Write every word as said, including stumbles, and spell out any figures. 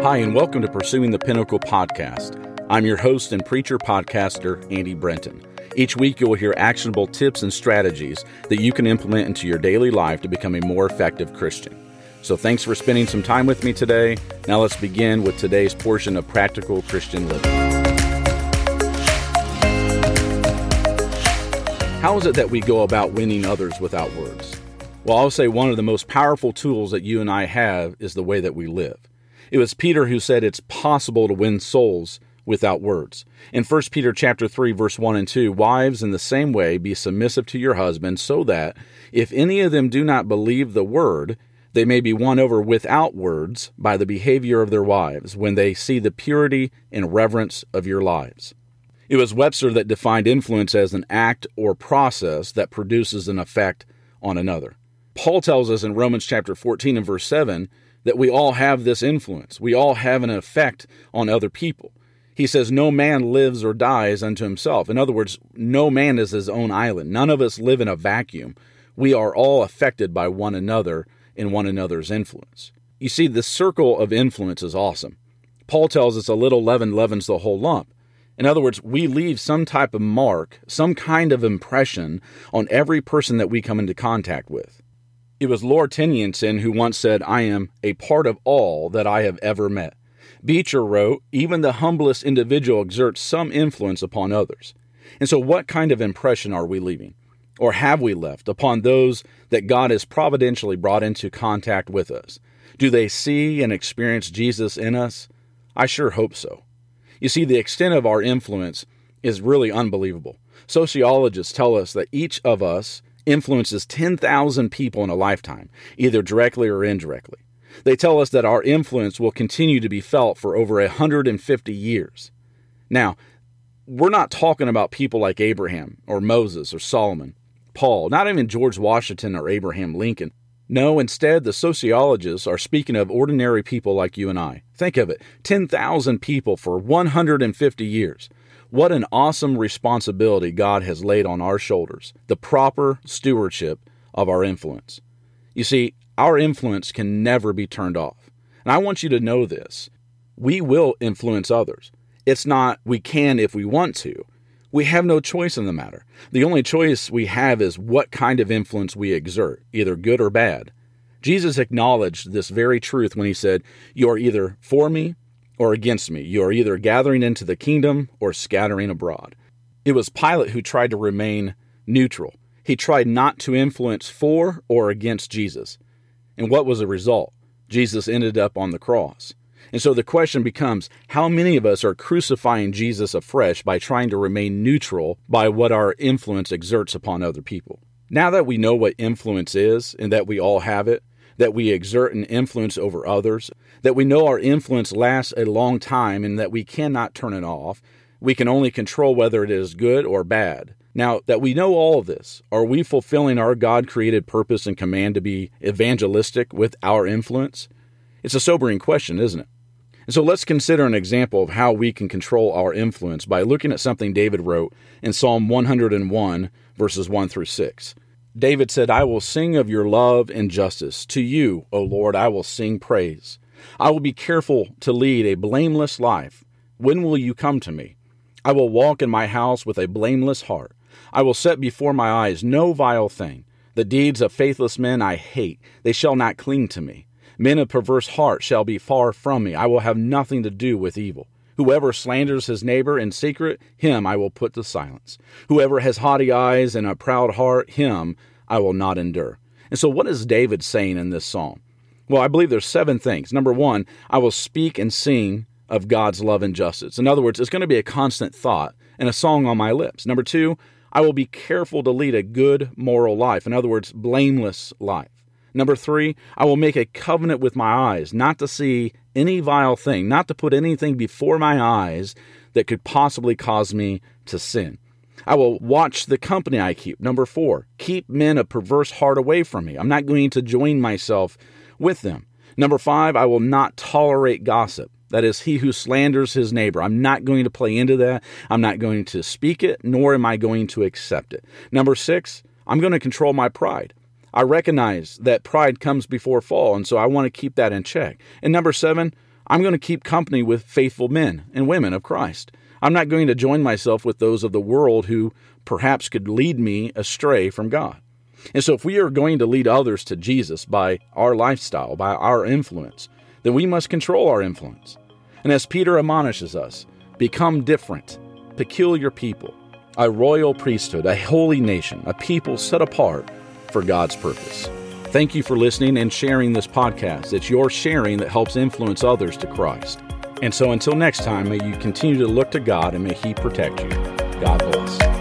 Hi, and welcome to Pursuing the Pinnacle Podcast. I'm your host and preacher podcaster, Andy Brenton. Each week, you'll hear actionable tips and strategies that you can implement into your daily life to become a more effective Christian. So thanks for spending some time with me today. Now let's begin with today's portion of Practical Christian Living. How is it that we go about winning others without words? Well, I'll say one of the most powerful tools that you and I have is the way that we live. It was Peter who said it's possible to win souls without words. In First Peter chapter three, verse one and two, wives, in the same way, be submissive to your husbands, so that if any of them do not believe the word, they may be won over without words by the behavior of their wives, when they see the purity and reverence of your lives. It was Webster that defined influence as an act or process that produces an effect on another. Paul tells us in Romans chapter fourteen and verse seven, that we all have this influence. We all have an effect on other people. He says, no man lives or dies unto himself. In other words, no man is his own island. None of us live in a vacuum. We are all affected by one another and one another's influence. You see, the circle of influence is awesome. Paul tells us a little leaven leavens the whole lump. In other words, we leave some type of mark, some kind of impression on every person that we come into contact with. It was Lord Tennyson who once said, I am a part of all that I have ever met. Beecher wrote, even the humblest individual exerts some influence upon others. And so what kind of impression are we leaving, or have we left, upon those that God has providentially brought into contact with us? Do they see and experience Jesus in us? I sure hope so. You see, the extent of our influence is really unbelievable. Sociologists tell us that each of us influences ten thousand people in a lifetime, either directly or indirectly. They tell us that our influence will continue to be felt for over one hundred fifty years. Now, we're not talking about people like Abraham or Moses or Solomon, Paul, not even George Washington or Abraham Lincoln. No, instead, the sociologists are speaking of ordinary people like you and I. Think of it, ten thousand people for one hundred fifty years. What an awesome responsibility God has laid on our shoulders, the proper stewardship of our influence. You see, our influence can never be turned off. And I want you to know this. We will influence others. It's not we can if we want to. We have no choice in the matter. The only choice we have is what kind of influence we exert, either good or bad. Jesus acknowledged this very truth when he said, you are either for me or against me. You are either gathering into the kingdom or scattering abroad. It was Pilate who tried to remain neutral. He tried not to influence for or against Jesus. And what was the result? Jesus ended up on the cross. And so the question becomes, how many of us are crucifying Jesus afresh by trying to remain neutral by what our influence exerts upon other people? Now that we know what influence is and that we all have it, that we exert an influence over others, that we know our influence lasts a long time and that we cannot turn it off. We can only control whether it is good or bad. Now that we know all of this, are we fulfilling our God-created purpose and command to be evangelistic with our influence? It's a sobering question, isn't it? And so let's consider an example of how we can control our influence by looking at something David wrote in Psalm one hundred one, verses one through six. David said, I will sing of your love and justice. To you, O Lord, I will sing praise. I will be careful to lead a blameless life. When will you come to me? I will walk in my house with a blameless heart. I will set before my eyes no vile thing. The deeds of faithless men I hate. They shall not cling to me. Men of perverse heart shall be far from me. I will have nothing to do with evil. Whoever slanders his neighbor in secret, him I will put to silence. Whoever has haughty eyes and a proud heart, him I will not endure. And so what is David saying in this psalm? Well, I believe there's seven things. Number one, I will speak and sing of God's love and justice. In other words, it's going to be a constant thought and a song on my lips. Number two, I will be careful to lead a good moral life. In other words, blameless life. Number three, I will make a covenant with my eyes, not to see any vile thing, not to put anything before my eyes that could possibly cause me to sin. I will watch the company I keep. Number four, keep men of perverse heart away from me. I'm not going to join myself with them. Number five, I will not tolerate gossip. That is, he who slanders his neighbor. I'm not going to play into that. I'm not going to speak it, nor am I going to accept it. Number six, I'm going to control my pride. I recognize that pride comes before fall, and so I want to keep that in check. And number seven, I'm going to keep company with faithful men and women of Christ. I'm not going to join myself with those of the world who perhaps could lead me astray from God. And so if we are going to lead others to Jesus by our lifestyle, by our influence, then we must control our influence. And as Peter admonishes us, become different, peculiar people, a royal priesthood, a holy nation, a people set apart for God's purpose. Thank you for listening and sharing this podcast. It's your sharing that helps influence others to Christ. And so until next time, may you continue to look to God and may He protect you. God bless.